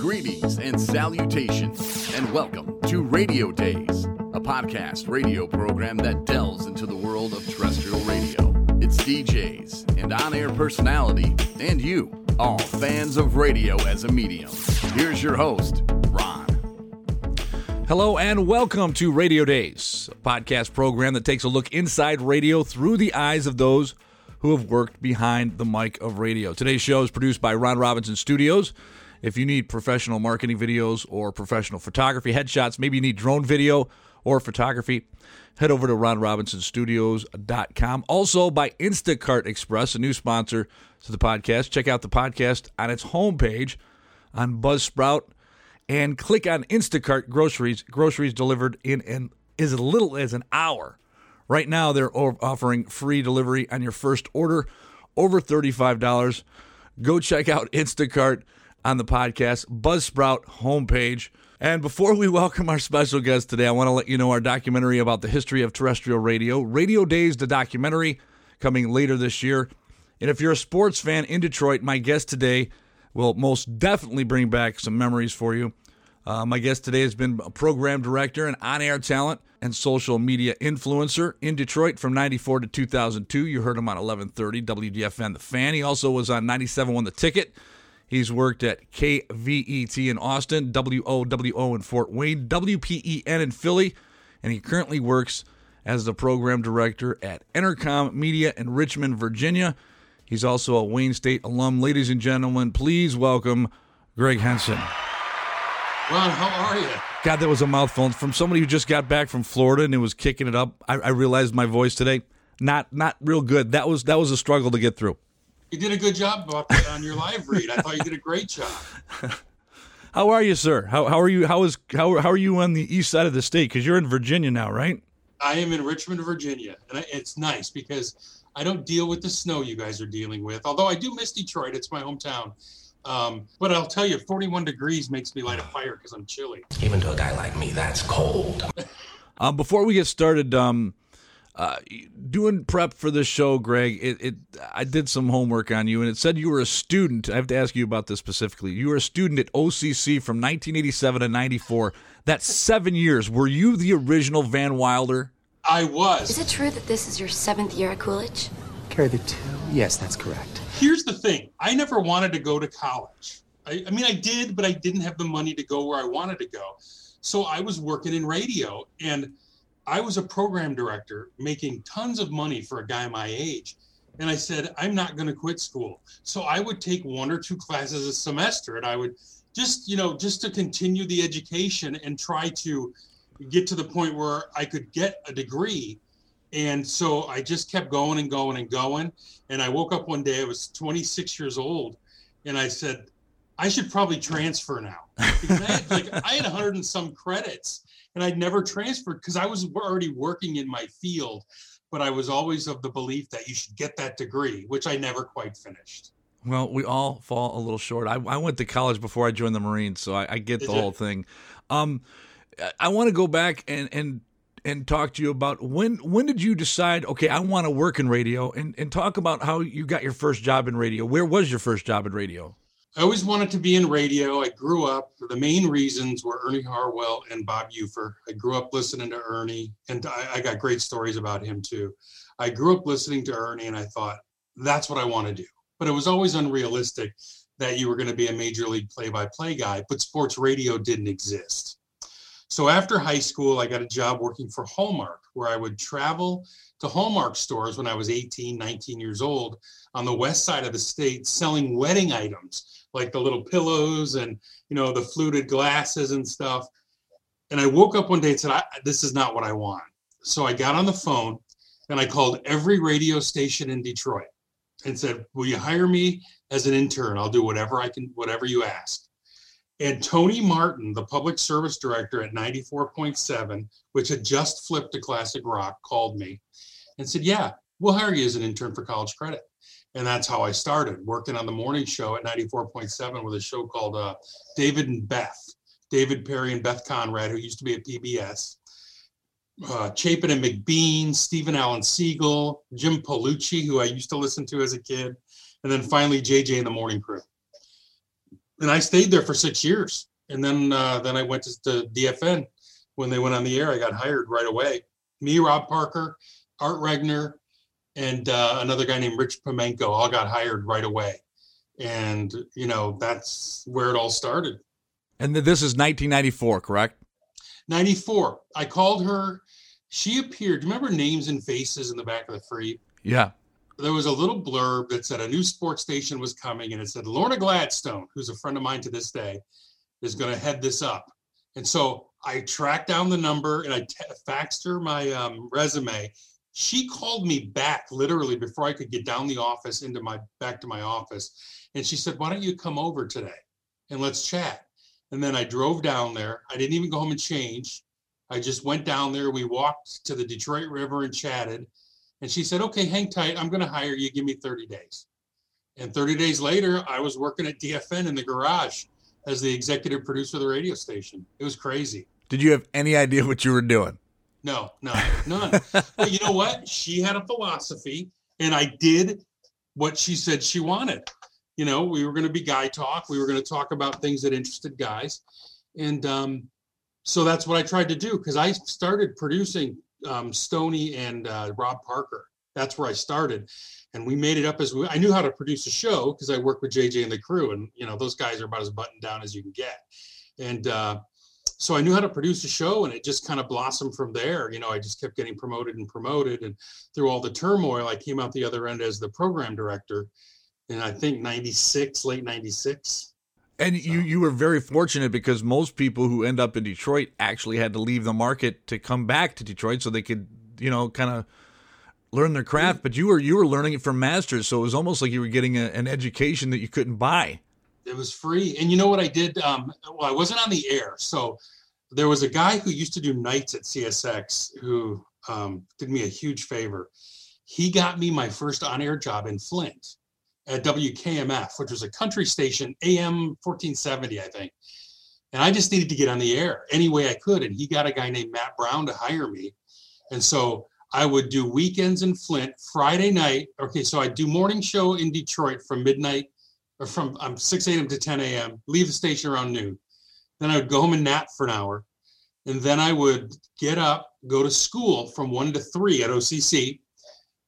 Greetings and salutations, and welcome to Radio Days, a podcast radio program that delves into the world of terrestrial radio. It's DJs and on-air personality, and you, all fans of radio as a medium. Here's your host, Ron. Hello and welcome to Radio Days, a podcast program that takes a look inside radio through the eyes of those who have worked behind the mic of radio. Today's show is produced by Ron Robinson Studios. If you need professional marketing videos or professional photography headshots, maybe you need drone video or photography, head over to ronrobinson.studios.com. Also by Instacart Express, a new sponsor to the podcast. Check out the podcast on its homepage on Buzzsprout and click on Instacart Groceries. Groceries delivered in as little as an hour. Right now, they're offering free delivery on your first order over $35. Go check out Instacart on the podcast, Buzzsprout homepage. And before we welcome our special guest today, I want to let you know our documentary about the history of terrestrial radio, Radio Days, the documentary, coming later this year. And if you're a sports fan in Detroit, my guest today will most definitely bring back some memories for you. My guest today has been a program director and on-air talent and social media influencer in Detroit from 94 to 2002. You heard him on 1130 WDFN, The Fan. He also was on 97.1 The Ticket. He's worked at KVET in Austin, WOWO in Fort Wayne, WPEN in Philly, and he currently works as the program director at Entercom Media in Richmond, Virginia. He's also a Wayne State alum. Ladies and gentlemen, please welcome Greg Henson. Ron, how are you? God, that was a mouthful. From somebody who just got back from Florida and was kicking it up, I realized my voice today, not real good. That was a struggle to get through. You did a good job on your live read. I thought you did a great job. How are you, sir? How are you on the east side of the state? Because you're in Virginia now, right? I am in Richmond, Virginia, and it's nice because I don't deal with the snow you guys are dealing with. Although I do miss Detroit; it's my hometown. But I'll tell you, 41 degrees makes me light a fire because I'm chilly. Even to a guy like me, that's cold. Before we get started, doing prep for this show, Greg, I did some homework on you, and it said you were a student. I have to ask you about this specifically. You were a student at OCC from 1987 to 94. That's 7 years. Were you the original Van Wilder? I was. Is it true that this is your seventh year at Coolidge? Carry the two. Yes, that's correct. Here's the thing. I never wanted to go to college. I mean, I did, but I didn't have the money to go where I wanted to go. So I was working in radio, and I was a program director making tons of money for a guy my age. And I said, I'm not going to quit school. So I would take one or two classes a semester, and I would just to continue the education and try to get to the point where I could get a degree. And so I just kept going and going and going. And I woke up one day, I was 26 years old, and I said, I should probably transfer now. Because I had 100 and some credits, and I'd never transferred because I was already working in my field. But I was always of the belief that you should get that degree, which I never quite finished. Well, we all fall a little short. I went to college before I joined the Marines, so I get the whole thing. I want to go back and talk to you about when did you decide, okay, I want to work in radio, and talk about how you got your first job in radio. Where was your first job in radio? I always wanted to be in radio. I grew up. The main reasons were Ernie Harwell and Bob Ufer. I grew up listening to Ernie, and I got great stories about him too. I grew up listening to Ernie, and I thought, that's what I want to do. But it was always unrealistic that you were going to be a major league play-by-play guy, but sports radio didn't exist. So after high school, I got a job working for Hallmark, where I would travel to Hallmark stores when I was 18, 19 years old on the west side of the state, selling wedding items like the little pillows and, the fluted glasses and stuff. And I woke up one day and said, this is not what I want. So I got on the phone and I called every radio station in Detroit and said, will you hire me as an intern? I'll do whatever you ask. And Tony Martin, the public service director at 94.7, which had just flipped to classic rock, called me and said, yeah, we'll hire you as an intern for college credit. And that's how I started working on the morning show at 94.7 with a show called David and Beth, David Perry and Beth Conrad, who used to be at PBS, Chapin and McBean, Stephen Allen Siegel, Jim Paolucci, who I used to listen to as a kid, and then finally JJ in the morning crew. And I stayed there for 6 years. And then I went to DFN. When they went on the air, I got hired right away. Me, Rob Parker, Art Regner, and another guy named Rich Pomenko all got hired right away. And, you know, that's where it all started. And this is 1994, correct? 94. I called her. She appeared. Do you remember Names and Faces in the back of the free? Yeah. There was a little blurb that said a new sports station was coming, and it said Lorna Gladstone, who's a friend of mine to this day, is going to head this up. And so I tracked down the number and I faxed her my resume. She called me back literally before I could get down the office into my back to my office. And she said, why don't you come over today and let's chat? And then I drove down there. I didn't even go home and change. I just went down there. We walked to the Detroit River and chatted. And she said, okay, hang tight. I'm going to hire you. Give me 30 days. And 30 days later, I was working at DFN in the garage as the executive producer of the radio station. It was crazy. Did you have any idea what you were doing? No, none. But you know what? She had a philosophy, and I did what she said she wanted. You know, we were going to be guy talk. We were going to talk about things that interested guys. And so that's what I tried to do, because I started producing Stoney and Rob Parker. That's where I started. And we made it up as I knew how to produce a show because I worked with JJ and the crew. And, you know, those guys are about as buttoned down as you can get. And so I knew how to produce a show, and it just kind of blossomed from there. You know, I just kept getting promoted. And through all the turmoil, I came out the other end as the program director in, I think, 96, late 96. And so you were very fortunate, because most people who end up in Detroit actually had to leave the market to come back to Detroit so they could, you know, kind of learn their craft, but you were learning it from masters, so it was almost like you were getting an education that you couldn't buy. It was free. And you know what I did? Well, I wasn't on the air, so there was a guy who used to do nights at CSX who did me a huge favor. He got me my first on-air job in Flint at WKMF, which was a country station, AM 1470, I think. And I just needed to get on the air any way I could, and he got a guy named Matt Brown to hire me. And so I would do weekends in Flint, Friday night. Okay, so I'd do morning show in Detroit from midnight, or from 6 a.m. to 10 a.m., leave the station around noon. Then I would go home and nap for an hour. And then I would get up, go to school from 1 to 3 at OCC.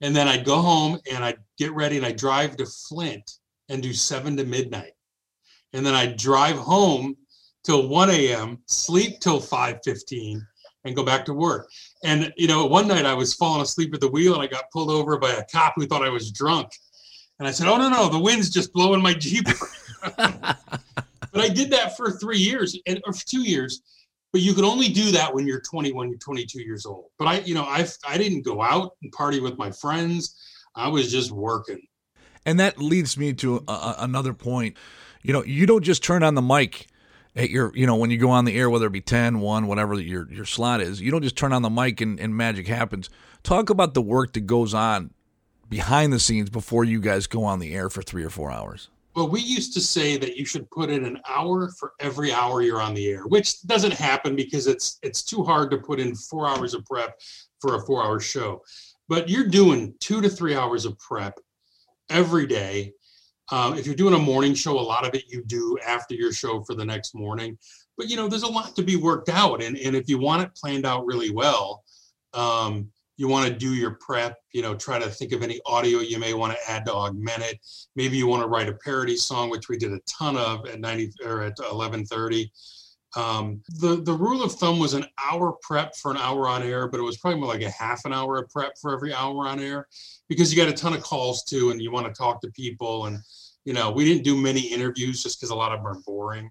And then I'd go home and I'd get ready and I'd drive to Flint and do 7 to midnight. And then I'd drive home till 1 a.m., sleep till 5:15, and go back to work. And, you know, one night I was falling asleep at the wheel and I got pulled over by a cop who thought I was drunk. And I said, oh, no, the wind's just blowing my Jeep. But I did that for 3 years, or for 2 years. But you could only do that when you're 21, 22 years old. But I didn't go out and party with my friends. I was just working. And that leads me to another point. You know, you don't just turn on the mic at your, you know, when you go on the air, whether it be 10, 1, whatever your slot is, you don't just turn on the mic and magic happens. Talk about the work that goes on behind the scenes before you guys go on the air for 3 or 4 hours. Well, we used to say that you should put in an hour for every hour you're on the air, which doesn't happen because it's too hard to put in 4 hours of prep for a 4 hour show. But you're doing 2 to 3 hours of prep every day. If you're doing a morning show, a lot of it you do after your show for the next morning. But, you know, there's a lot to be worked out. And if you want it planned out really well, you want to do your prep, you know, try to think of any audio you may want to add to augment it. Maybe you want to write a parody song, which we did a ton of at 90 or at 11:30. The rule of thumb was an hour prep for an hour on air, but it was probably more like a half an hour of prep for every hour on air, because you got a ton of calls too, and you want to talk to people. And, you know, we didn't do many interviews just because a lot of them are boring.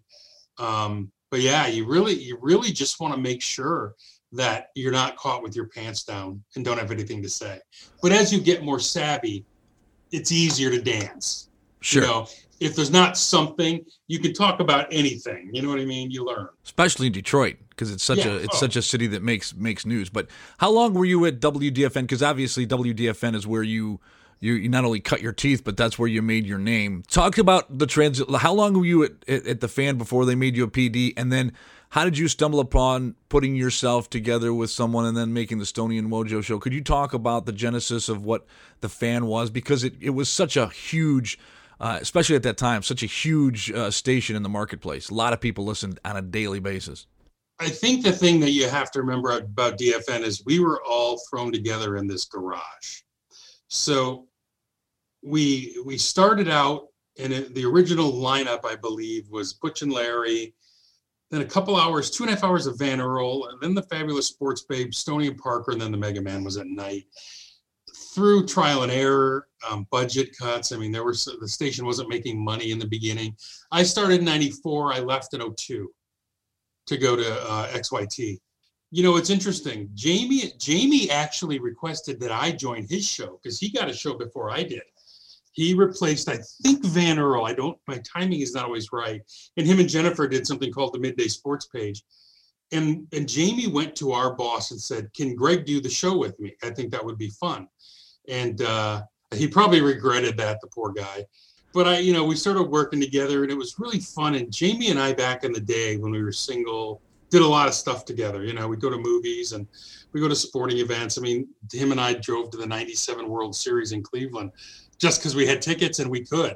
But yeah, you really just want to make sure that you're not caught with your pants down and don't have anything to say. But as you get more savvy, it's easier to dance. Sure. You know, if there's not something, you can talk about anything. You know what I mean? You learn. Especially in Detroit, because it's such a city that makes news. But how long were you at WDFN? Because obviously WDFN is where you not only cut your teeth, but that's where you made your name. Talk about the transit. How long were you at the Fan before they made you a PD? And then How did you stumble upon putting yourself together with someone and then making the Stoney and Wojo show? Could you talk about the genesis of what the fan was? Because it was such a huge, especially at that time, such a huge station in the marketplace. A lot of people listened on a daily basis. I think the thing that you have to remember about DFN is we were all thrown together in this garage. So we started out, and the original lineup, I believe, was Butch and Larry, then a couple hours, 2.5 hours of Van Earl, and then the fabulous sports babe, Stoney and Parker, and then the Mega Man was at night. Through trial and error, budget cuts. I mean, the station wasn't making money in the beginning. I started in 94. I left in 02 to go to XYT. You know, it's interesting. Jamie actually requested that I join his show because he got a show before I did. He replaced, I think, Van Earl. My timing is not always right. And him and Jennifer did something called the Midday Sports Page. And Jamie went to our boss and said, "Can Greg do the show with me? I think that would be fun." And he probably regretted that, the poor guy. But we started working together, and it was really fun. And Jamie and I, back in the day when we were single, did a lot of stuff together. You know, we go to movies and we go to sporting events. I mean, him and I drove to the 97 World Series in Cleveland just because we had tickets and we could.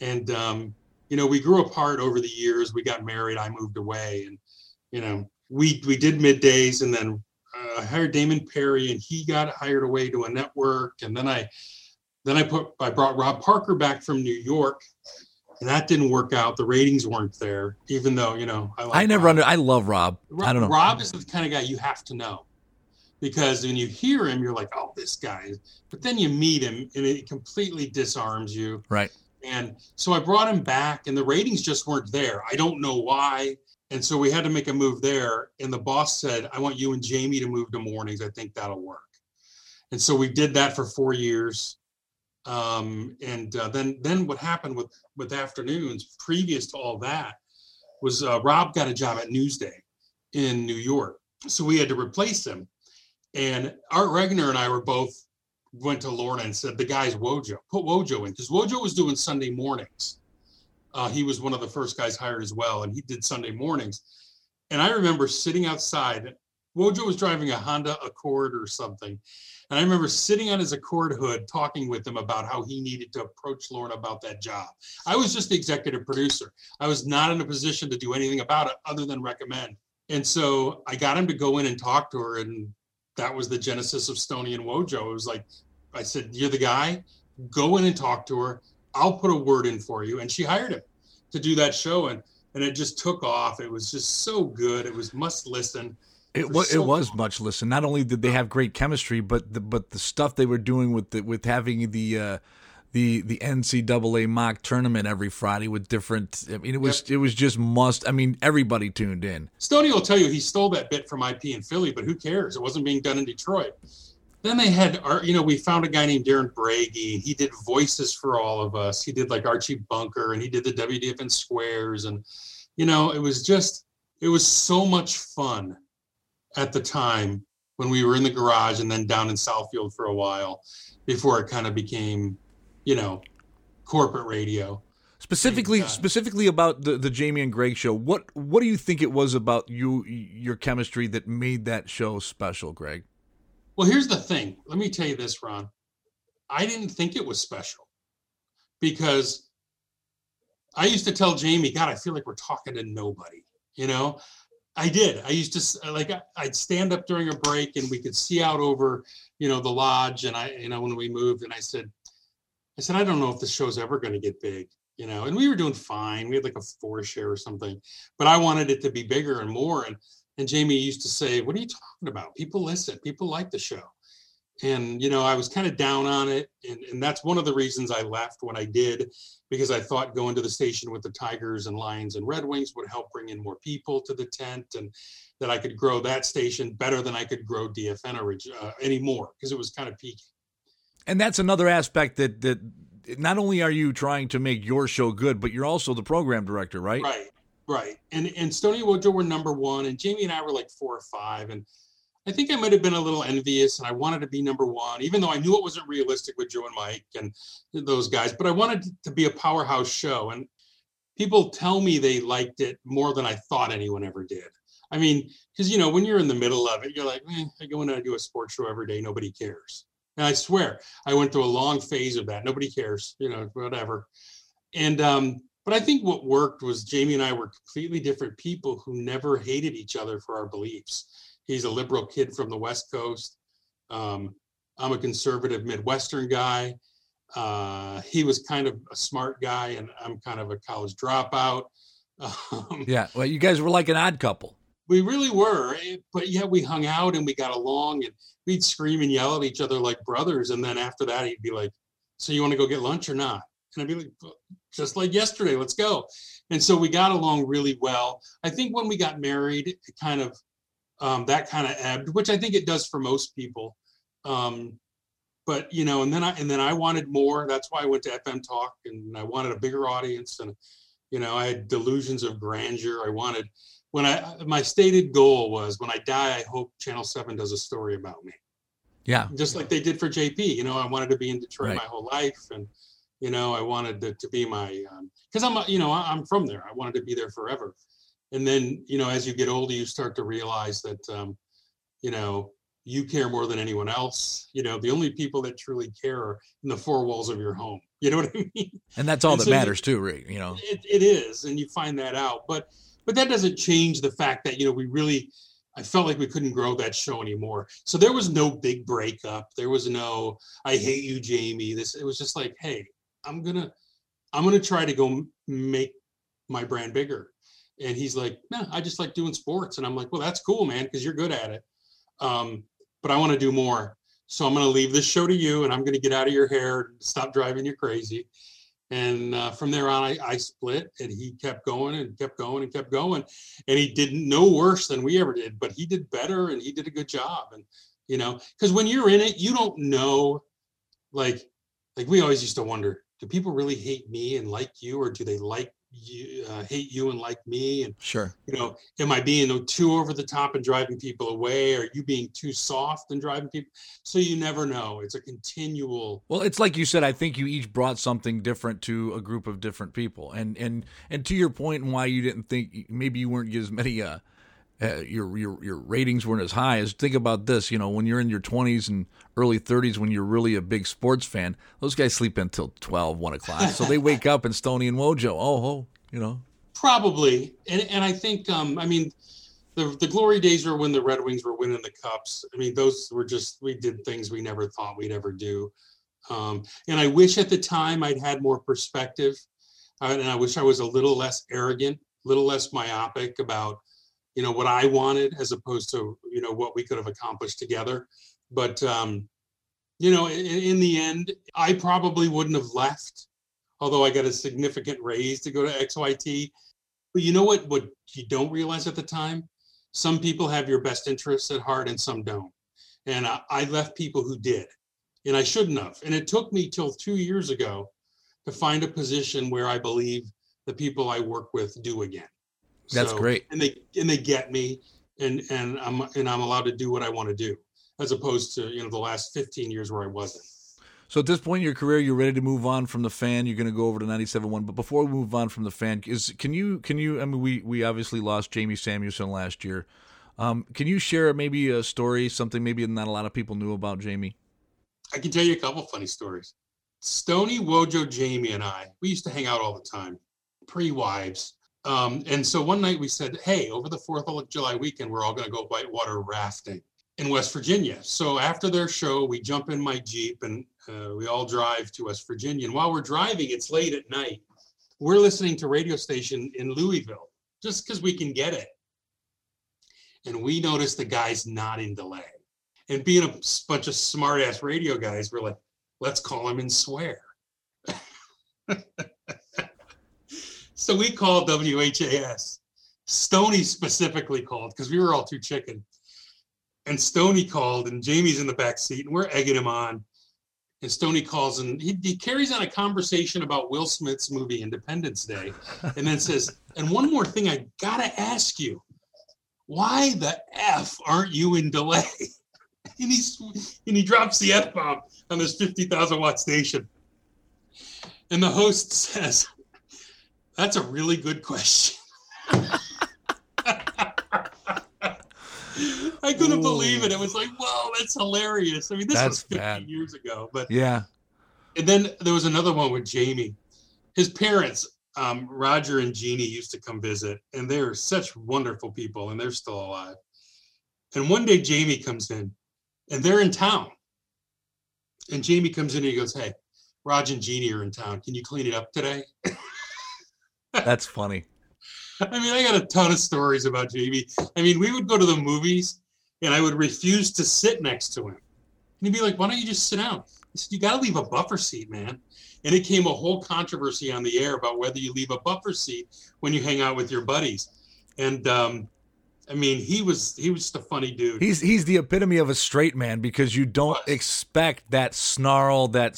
And, we grew apart over the years. We got married. I moved away. And, we did middays, and then I hired Damon Perry, and he got hired away to a network. And then I brought Rob Parker back from New York, and that didn't work out. The ratings weren't there, even though, I love Rob. I don't know. Rob is the kind of guy you have to know, because when you hear him, you're like, "Oh, this guy." But then you meet him, and it completely disarms you. Right. And so I brought him back, and the ratings just weren't there. I don't know why. And so we had to make a move there. And the boss said, "I want you and Jamie to move to mornings. I think that'll work." And so we did that for 4 years. Then what happened with afternoons previous to all that was Rob got a job at Newsday in New York. So we had to replace him. And Art Regner and I went to Lorna and said, "The guy's Wojo. Put Wojo in." Because Wojo was doing Sunday mornings. He was one of the first guys hired as well. And he did Sunday mornings. And I remember sitting outside. Wojo was driving a Honda Accord or something. And I remember sitting on his Accord hood talking with him about how he needed to approach Lorna about that job. I was just the executive producer. I was not in a position to do anything about it other than recommend. And so I got him to go in and talk to her. And that was the genesis of Stoney and Wojo. It was like, I said, "You're the guy. Go in and talk to her. I'll put a word in for you." And she hired him to do that show. And it just took off. It was just so good. It was must listen. It was much listen. Not only did they have great chemistry, but the stuff they were doing with having the NCAA mock tournament every Friday with different. I mean, it was just must. I mean, everybody tuned in. Stoney will tell you he stole that bit from IP in Philly, but who cares? It wasn't being done in Detroit. Then they had we found a guy named Darren Brage. He did voices for all of us. He did like Archie Bunker, and he did the WDFN squares, and it was so much fun at the time when we were in the garage and then down in Southfield for a while before it kind of became, corporate radio. Specifically about the Jamie and Greg show, what do you think it was about your chemistry that made that show special, Greg? Well, here's the thing. Let me tell you this, Ron. I didn't think it was special because I used to tell Jamie, "God, I feel like we're talking to nobody," I did. I used to I'd stand up during a break and we could see out over, the lodge. And I when we moved, and I said, "I don't know if the show's ever going to get big," and we were doing fine. We had like a 4 share or something, but I wanted it to be bigger and more. And Jamie used to say, "What are you talking about? People listen, people like the show." And, I was kind of down on it. And that's one of the reasons I left when I did, because I thought going to the station with the Tigers and Lions and Red Wings would help bring in more people to the tent, and that I could grow that station better than I could grow DFN anymore, because it was kind of peaking. And that's another aspect that not only are you trying to make your show good, but you're also the program director, right? Right. And Stoney and Wojo were number one, and Jamie and I were like 4 or 5, and I think I might have been a little envious, and I wanted to be number one, even though I knew it wasn't realistic with Joe and Mike and those guys, but I wanted to be a powerhouse show. And people tell me they liked it more than I thought anyone ever did. I mean, because, you know, when you're in the middle of it, you're like, I go in and I do a sports show every day. Nobody cares. And I swear, I went through a long phase of that. Nobody cares, you know, whatever. And, but I think what worked was Jamie and I were completely different people who never hated each other for our beliefs. He's a liberal kid from the West Coast. I'm a conservative Midwestern guy. He was kind of a smart guy, and I'm kind of a college dropout. Yeah, well, you guys were like an odd couple. We really were, but yeah, we hung out and we got along, and we'd scream and yell at each other like brothers. And then after that, he'd be like, so you want to go get lunch or not? And I'd be like, just like yesterday, let's go. And so we got along really well. I think when we got married, it kind of, that kind of ebbed, which I think it does for most people. But, you know, and then I wanted more. That's why I went to FM Talk, and I wanted a bigger audience. And, you know, I had delusions of grandeur. I wanted, my stated goal was, when I die, I hope Channel 7 does a story about me. Yeah. Just like they did for JP, you know, I wanted to be in Detroit right. My whole life. And, you know, I wanted to be my, cause I'm from there. I wanted to be there forever. And then, you know, as you get older, you start to realize that, you know, you care more than anyone else. You know, the only people that truly care are in the four walls of your home. You know what I mean? And that's all that matters too, Rick, you know? It is, and you find that out. But that doesn't change the fact that, you know, I felt like we couldn't grow that show anymore. So there was no big breakup. There was no, I hate you, Jamie. It was just like, hey, I'm gonna try to go make my brand bigger. And he's like, nah, I just like doing sports. And I'm like, well, that's cool, man, because you're good at it. But I want to do more. So I'm going to leave this show to you, and I'm going to get out of your hair, stop driving you crazy. And from there on, I split, and he kept going and kept going and kept going. And he did no worse than we ever did, but he did better, and he did a good job. And, you know, because when you're in it, you don't know, like we always used to wonder, do people really hate me and like you, or do they like you, hate you and like me? And sure, you know, am I being too over the top and driving people away? Are you being too soft and driving people? So you never know. It's a continual. Well, it's like you said, I think you each brought something different to a group of different people. And to your point, and why you didn't think, maybe you weren't as many, your ratings weren't as high as, think about this, you know, when you're in your 20s and early 30s, when you're really a big sports fan, those guys sleep until 12, 1 o'clock. So they wake up and Stoney and Wojo, you know. Probably. And I think, I mean, the glory days were when the Red Wings were winning the Cups. I mean, those were just, we did things we never thought we'd ever do. And I wish at the time I'd had more perspective. And I wish I was a little less arrogant, a little less myopic about, you know, what I wanted as opposed to, you know, what we could have accomplished together. But, you know, in the end, I probably wouldn't have left, although I got a significant raise to go to XYT. But you know what you don't realize at the time? Some people have your best interests at heart and some don't. And I left people who did, and I shouldn't have. And it took me till 2 years ago to find a position where I believe the people I work with do again. That's so great. And they get me, and I'm allowed to do what I want to do, as opposed to, you know, the last 15 years where I wasn't. So at this point in your career, you're ready to move on from the fan. You're going to go over to 97.1. But before we move on from the fan, can you, I mean, we obviously lost Jamie Samuelsen last year. Can you share maybe a story, something maybe not a lot of people knew about Jamie? I can tell you a couple of funny stories. Stoney, Wojo, Jamie, and I, we used to hang out all the time, pre-wives. And so one night we said, hey, over the 4th of July weekend, we're all going to go whitewater rafting in West Virginia. So after their show, we jump in my Jeep and we all drive to West Virginia. And while we're driving, it's late at night. We're listening to radio station in Louisville just because we can get it. And we notice the guys not in delay. And being a bunch of smart ass radio guys, we're like, let's call him and swear. So we called WHAS. Stoney specifically called because we were all too chicken. And Stoney called, and Jamie's in the back seat, and we're egging him on. And Stoney calls, and he carries on a conversation about Will Smith's movie Independence Day, and then says, and one more thing I gotta ask you, why the F aren't you in delay? And he drops the F-bomb on this 50,000-watt station. And the host says, That's a really good question. I couldn't believe it. It was like, wow, that's hilarious. I mean, that's was 15 bad. Years ago, but yeah. And then there was another one with Jamie. His parents, Roger and Jeannie, used to come visit, and they're such wonderful people, and they're still alive. And one day Jamie comes in, and they're in town. And Jamie comes in and he goes, "Hey, Roger and Jeannie are in town. Can you clean it up today?" That's funny. I mean, I got a ton of stories about Jamie. I mean, we would go to the movies, and I would refuse to sit next to him. And he'd be like, "Why don't you just sit down?" I said, "You got to leave a buffer seat, man." And it came a whole controversy on the air about whether you leave a buffer seat when you hang out with your buddies. And I mean, he was just a funny dude. He's the epitome of a straight man, because you don't expect that snarl, that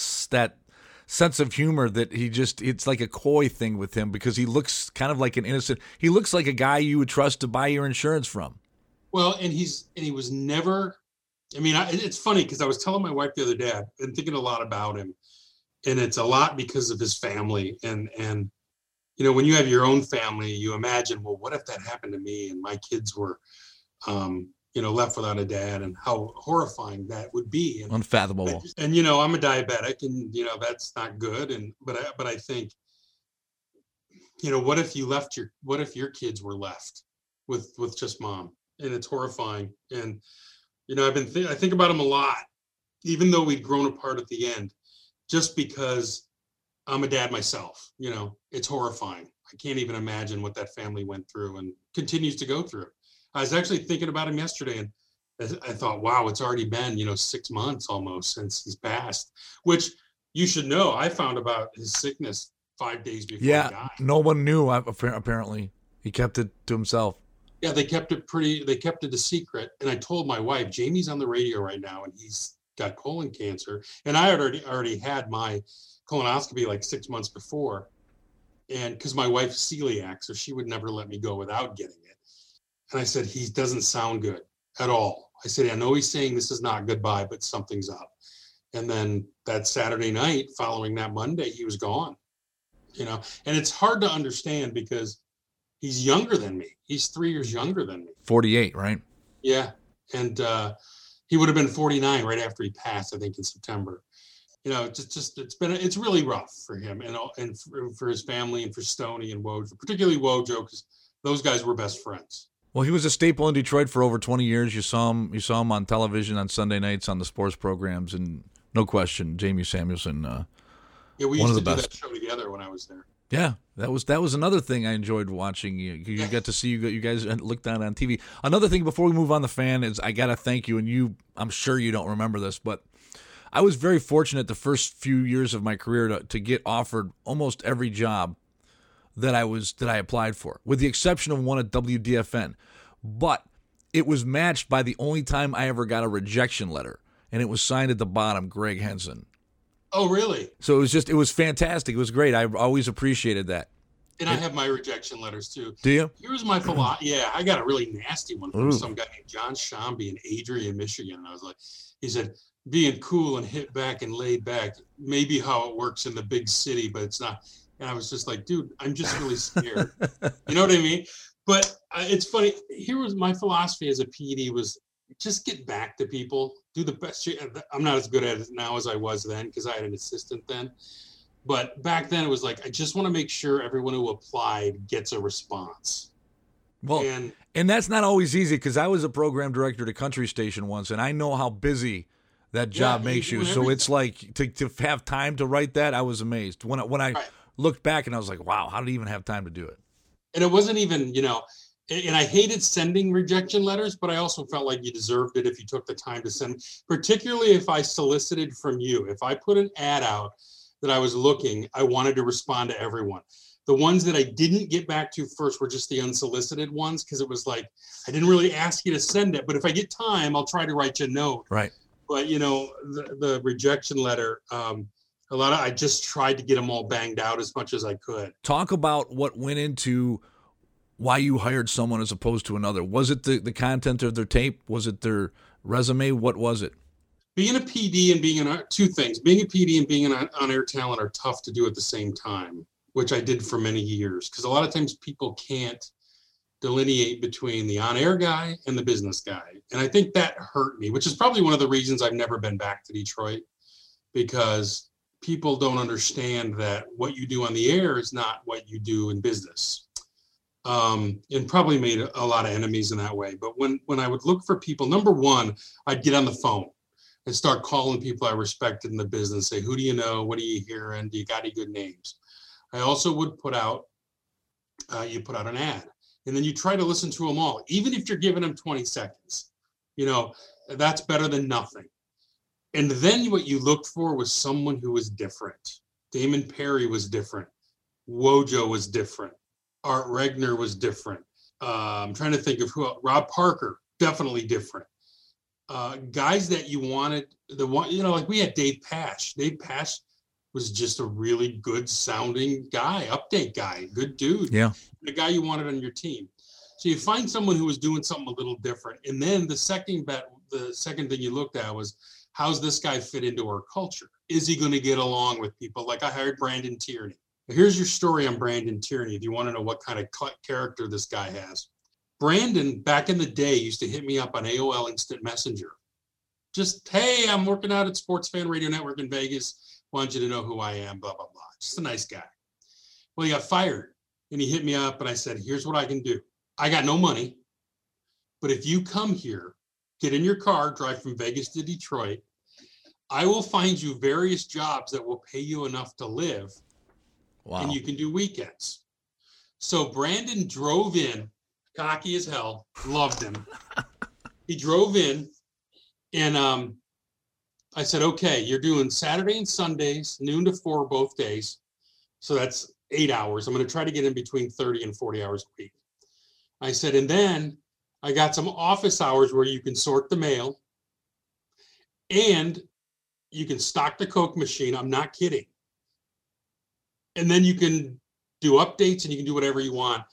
sense of humor that he just, it's like a coy thing with him, because he looks kind of like an innocent. He looks like a guy you would trust to buy your insurance from. Well, and he was never. I mean, it's funny because I was telling my wife the other day, I've been thinking a lot about him, and it's a lot because of his family. And, you know, when you have your own family, you imagine, well, what if that happened to me and my kids were, you know, left without a dad, and how horrifying that would be. And unfathomable. And, you know, I'm a diabetic, and, you know, that's not good. And, but I think, you know, what if your kids were left with just mom? And it's horrifying. And, you know, I think about him a lot, even though we'd grown apart at the end, just because I'm a dad myself. You know, it's horrifying. I can't even imagine what that family went through and continues to go through. I was actually thinking about him yesterday, and I thought, wow, it's already been, you know, 6 months almost since he's passed, which you should know. I found about his sickness 5 days before he died. No one knew, apparently. He kept it to himself. Yeah, they kept it a secret. And I told my wife, Jamie's on the radio right now, and he's got colon cancer. And I already had my colonoscopy like 6 months before. And because my wife's celiac, so she would never let me go without getting it. And I said, he doesn't sound good at all. I said, I know he's saying this is not goodbye, but something's up. And then that Saturday night following that Monday, he was gone, you know, and it's hard to understand because he's younger than me. He's 3 years younger than me. 48, right? Yeah. And he would have been 49 right after he passed, I think, in September. You know, it's really rough for him and for his family and for Stoney and Wojo, particularly Wojo, because those guys were best friends. Well, he was a staple in Detroit for over 20 years. You saw him on television on Sunday nights on the sports programs, and no question, Jamie Samuelsen. We used to do that show together when I was there. Yeah, that was another thing I enjoyed watching. You got to see you guys looked down on TV. Another thing before we move on the fan is I gotta thank you, and you, I'm sure you don't remember this, but I was very fortunate the first few years of my career to get offered almost every job that I applied for, with the exception of one at WDFN. But it was matched by the only time I ever got a rejection letter, and it was signed at the bottom, Greg Henson. Oh, really? So it was fantastic. It was great. I always appreciated that. And I have my rejection letters, too. Do you? Here's my philosophy. Yeah, I got a really nasty one from some guy named John Shambi in Adrian, Michigan. And I was like, he said, being cool and hit back and laid back, maybe how it works in the big city, but it's not. And I was just like, dude, I'm just really scared. You know what I mean? But it's funny. Here was my philosophy as a PD was, just get back to people, do the best you, I'm not as good at it now as I was then because I had an assistant then, but back then it was like, I just want to make sure everyone who applied gets a response. Well, and that's not always easy because I was a program director at a country station once, and I know how busy that job makes you. So it's like to have time to write that. I was amazed when I looked back and I was like, wow, how did he even have time to do it? And it wasn't even, you know, and I hated sending rejection letters, but I also felt like you deserved it if you took the time to send, particularly if I solicited from you. If I put an ad out that I was looking, I wanted to respond to everyone. The ones that I didn't get back to first were just the unsolicited ones, because it was like, I didn't really ask you to send it, but if I get time, I'll try to write you a note. Right. But, you know, the rejection letter, I just tried to get them all banged out as much as I could. Talk about what went into why you hired someone as opposed to another. Was it the content of their tape? Was it their resume? What was it? Being a PD and being an on-air talent are tough to do at the same time, which I did for many years, because a lot of times people can't delineate between the on-air guy and the business guy. And I think that hurt me, which is probably one of the reasons I've never been back to Detroit, because people don't understand that what you do on the air is not what you do in business. And probably made a lot of enemies in that way. But when I would look for people, number one, I'd get on the phone and start calling people I respected in the business, say, who do you know? What are you hearing? Do you got any good names? I also would put out, you put out an ad, and then you try to listen to them all, even if you're giving them 20 seconds. You know, that's better than nothing. And then what you looked for was someone who was different. Damon Perry was different. Wojo was different. Art Regner was different. I'm trying to think of who else. Rob Parker, definitely different. Guys that you wanted, the one, you know, like we had Dave Pasch. Dave Pasch was just a really good sounding guy, update guy, good dude. Yeah. The guy you wanted on your team. So you find someone who was doing something a little different. And then the second thing you looked at was, how's this guy fit into our culture? Is he going to get along with people? Like I hired Brandon Tierney. Here's your story on Brandon Tierney, if you want to know what kind of character this guy has. Brandon, back in the day, used to hit me up on AOL Instant Messenger. Just, hey, I'm working out at Sports Fan Radio Network in Vegas. Want you to know who I am, blah, blah, blah. Just a nice guy. Well, he got fired, and he hit me up, and I said, here's what I can do. I got no money, but if you come here, get in your car, drive from Vegas to Detroit, I will find you various jobs that will pay you enough to live. Wow. And you can do weekends. So Brandon drove in, cocky as hell, loved him. He drove in, and I said, okay, you're doing Saturday and Sundays, noon to 4 both days. So that's 8 hours. I'm going to try to get in between 30 and 40 hours a week. I said, and then I got some office hours where you can sort the mail and you can stock the Coke machine. I'm not kidding. And then you can do updates and you can do whatever you want.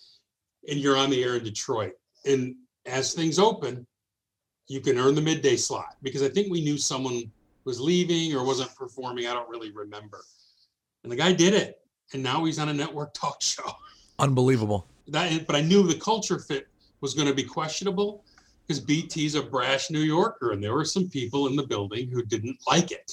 And you're on the air in Detroit. And as things open, you can earn the midday slot, because I think we knew someone was leaving or wasn't performing. I don't really remember. And the guy did it. And now he's on a network talk show. Unbelievable. But I knew the culture fit was going to be questionable, because BT's a brash New Yorker. And there were some people in the building who didn't like it.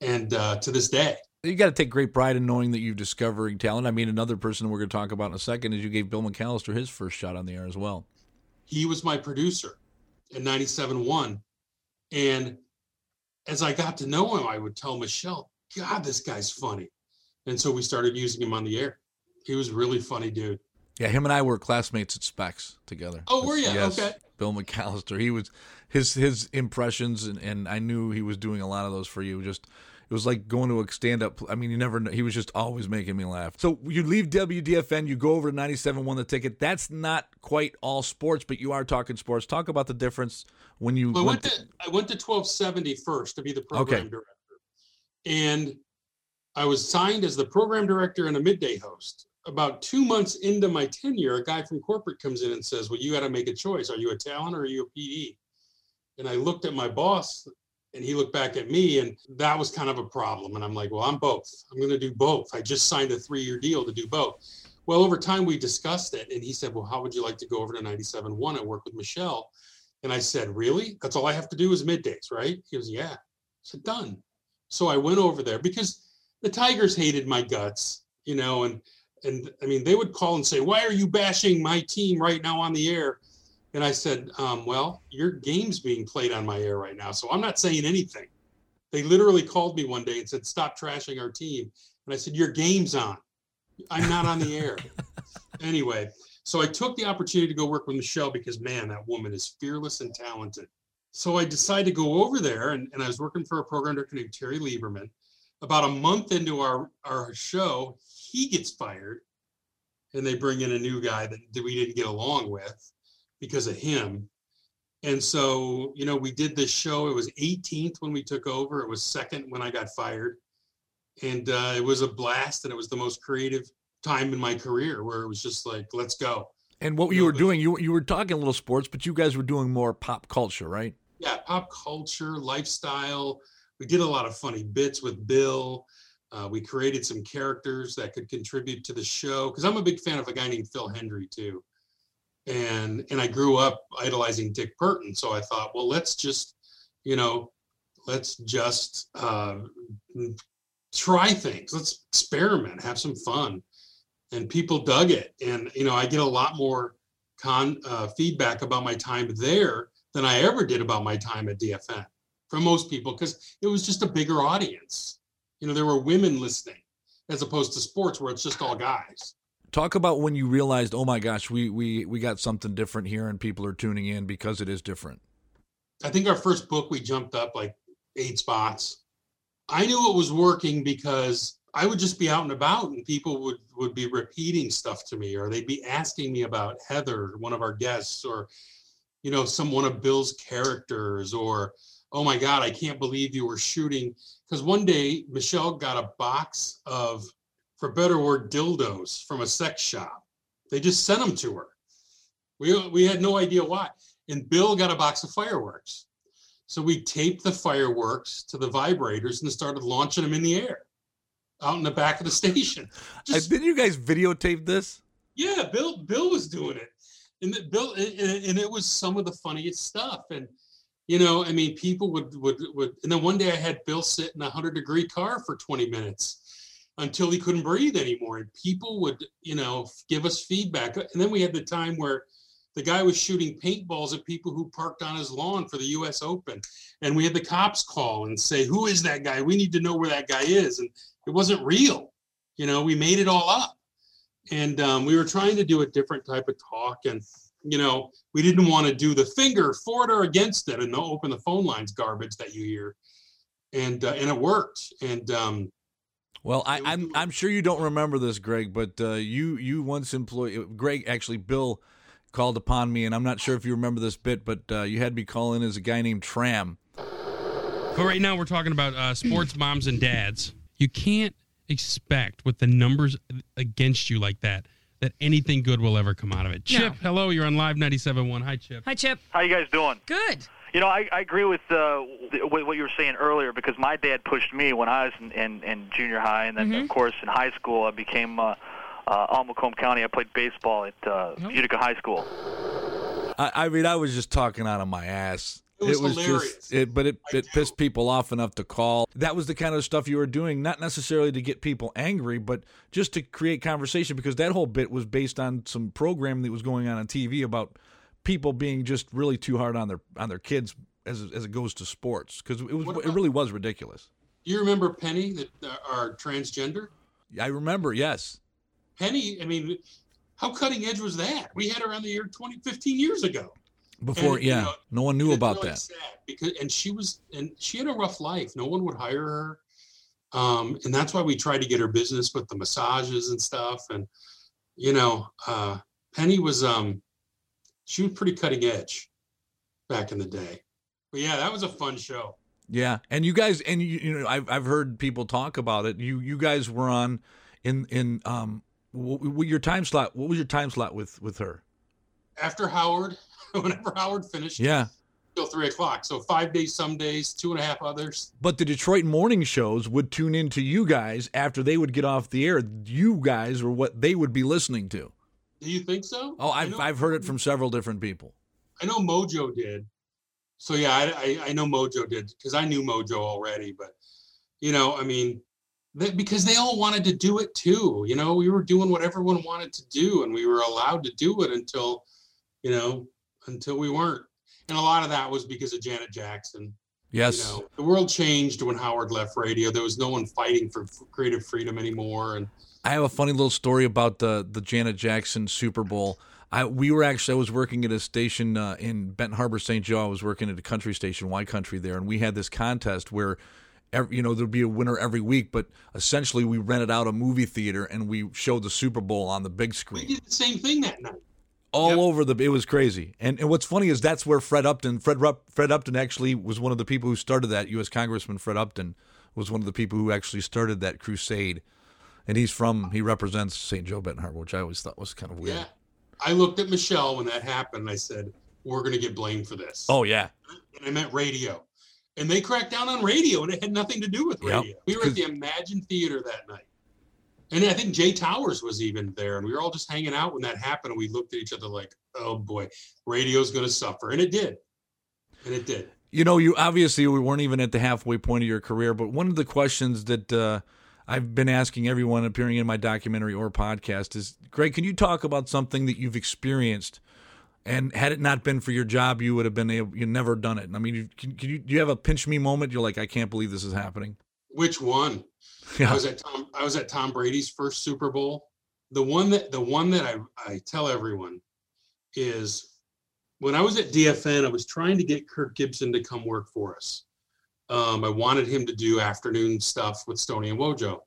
And to this day. You got to take great pride in knowing that you're discovering talent. I mean, another person we're going to talk about in a second is you gave Bill McAllister his first shot on the air as well. He was my producer in 97.1. And as I got to know him, I would tell Michelle, God, this guy's funny. And so we started using him on the air. He was a really funny dude. Yeah, him and I were classmates at Specs together. Oh, were you? Yes, okay. Bill McAllister. He was his impressions, and I knew he was doing a lot of those for you. Just it was like going to a stand-up. I mean, you never know. He was just always making me laugh. So you leave WDFN, you go over to 97.1 The Ticket. That's not quite all sports, but you are talking sports. Talk about the difference when you I went to 1270 first to be the program director. And I was signed as the program director and a midday host. About 2 months into my tenure, a guy from corporate comes in and says, well, you got to make a choice. Are you a talent or are you a PE? And I looked at my boss, and he looked back at me, and that was kind of a problem. And I'm like, well, I'm both. I'm going to do both. I just signed a 3-year deal to do both. Well, over time, we discussed it. And he said, well, how would you like to go over to 97.1 and work with Michelle? And I said, really? That's all I have to do is middays, right? He goes, yeah. I said, done. So I went over there because the Tigers hated my guts, you know, and I mean, they would call and say, why are you bashing my team right now on the air? And I said, well, your game's being played on my air right now, so I'm not saying anything. They literally called me one day and said, stop trashing our team. And I said, your game's on. I'm not on the air. Anyway, so I took the opportunity to go work with Michelle because, man, that woman is fearless and talented. So I decided to go over there, and I was working for a program director named Terry Lieberman. About a month into our show, he gets fired, and they bring in a new guy that we didn't get along with because of him. And so, you know, we did this show. It was 18th when we took over. It was 2nd when I got fired. And it was a blast, and it was the most creative time in my career, where it was just like, let's go. And what you were doing, you were talking a little sports, but you guys were doing more pop culture, right? Yeah, pop culture, lifestyle. We did a lot of funny bits with Bill. We created some characters that could contribute to the show, because I'm a big fan of a guy named Phil Hendry too. And I grew up idolizing Dick Burton. So I thought, well, let's just try things. Let's experiment, have some fun. And people dug it. And, you know, I get a lot more feedback about my time there than I ever did about my time at DFN from most people, because it was just a bigger audience. You know, there were women listening as opposed to sports where it's just all guys. Talk about when you realized, oh my gosh, we got something different here and people are tuning in because it is different. I think our first book, we jumped up like 8 spots. I knew it was working because I would just be out and about and people would be repeating stuff to me, or they'd be asking me about Heather, one of our guests, or, you know, some one of Bill's characters, or, oh my God, I can't believe you were shooting. Because one day Michelle got a box of, for better word, dildos from a sex shop. They just sent them to her. We had no idea why. And Bill got a box of fireworks. So we taped the fireworks to the vibrators and started launching them in the air out in the back of the station. Didn't you guys videotape this? Yeah, Bill was doing it. And it was some of the funniest stuff. And, you know, I mean, people would, and then one day I had Bill sit in a 100-degree car for 20 minutes. Until he couldn't breathe anymore. And people would, you know, give us feedback. And then we had the time where the guy was shooting paintballs at people who parked on his lawn for the US Open. And we had the cops call and say, who is that guy? We need to know where that guy is. And it wasn't real. You know, we made it all up. And we were trying to do a different type of talk. And, you know, we didn't want to do the finger for it or against it and the open the phone lines garbage that you hear. And it worked. And, well, I'm sure you don't remember this, Greg, but you once employed Greg. Actually, Bill called upon me, and I'm not sure if you remember this bit, but you had me call in as a guy named Tram. But right now, we're talking about sports moms and dads. You can't expect with the numbers against you like that anything good will ever come out of it. Chip, no. Hello, you're on Live 97.1. Hi, Chip. Hi, Chip. How you guys doing? Good. You know, I agree with what you were saying earlier, because my dad pushed me when I was in junior high, and then, of course, in high school, I became Almacombe County. I played baseball at Utica High School. I mean, I was just talking out of my ass. It was hilarious. It pissed people off enough to call. That was the kind of stuff you were doing, not necessarily to get people angry, but just to create conversation, because that whole bit was based on some program that was going on TV about people being just really too hard on their kids as it goes to sports, because it really was ridiculous. Do you remember Penny, our transgender? I remember, yes. Penny, I mean, how cutting edge was that? We had her on the air 15 years ago. Before, and, yeah, you know, no one knew about really that. Sad because, she had a rough life. No one would hire her, and that's why we tried to get her business with the massages and stuff. And you know, Penny was. She was pretty cutting edge back in the day. But yeah, that was a fun show. Yeah. And you guys, and you know, I've heard people talk about it. You guys were on your time slot. What was your time slot with her? After Howard, whenever Howard finished. Yeah. Till 3 o'clock. So 5 days, some days, 2.5 others. But the Detroit morning shows would tune in to you guys after they would get off the air. You guys were what they would be listening to. Do you think so? Oh, I've heard it from several different people. I know Mojo did. So, yeah, I know Mojo did, because I knew Mojo already. But, you know, I mean, because they all wanted to do it, too. You know, we were doing what everyone wanted to do, and we were allowed to do it until we weren't. And a lot of that was because of Janet Jackson. Yes. You know, the world changed when Howard left radio. There was no one fighting for creative freedom anymore. And I have a funny little story about the Janet Jackson Super Bowl. I was working at a station in Benton Harbor, St. Joe. I was working at a country station, Y Country there, and we had this contest where, you know, there'd be a winner every week, but essentially we rented out a movie theater and we showed the Super Bowl on the big screen. We did the same thing that night. It was crazy. And what's funny is that's where Fred Upton actually was one of the people who started that. U.S. Congressman Fred Upton was one of the people who actually started that crusade. And he represents St. Joe Benton Harbor, which I always thought was kind of weird. Yeah. I looked at Michelle when that happened. And I said, we're going to get blamed for this. Oh, yeah. And I meant radio. And they cracked down on radio, and it had nothing to do with radio. Yep. We were at the Imagine Theater that night. And I think Jay Towers was even there, and we were all just hanging out when that happened, and we looked at each other like, oh, boy, radio's going to suffer. And it did. And it did. You know, you obviously we weren't even at the halfway point of your career, but one of the questions that I've been asking everyone appearing in my documentary or podcast is, Greg, can you talk about something that you've experienced? And had it not been for your job, you would have been able, you never done it. I mean, do you have a pinch me moment? You're like, I can't believe this is happening. Which one? Yeah. I was at Tom Brady's first Super Bowl. The one that I tell everyone is when I was at DFN, I was trying to get Kirk Gibson to come work for us. I wanted him to do afternoon stuff with Stoney and Wojo.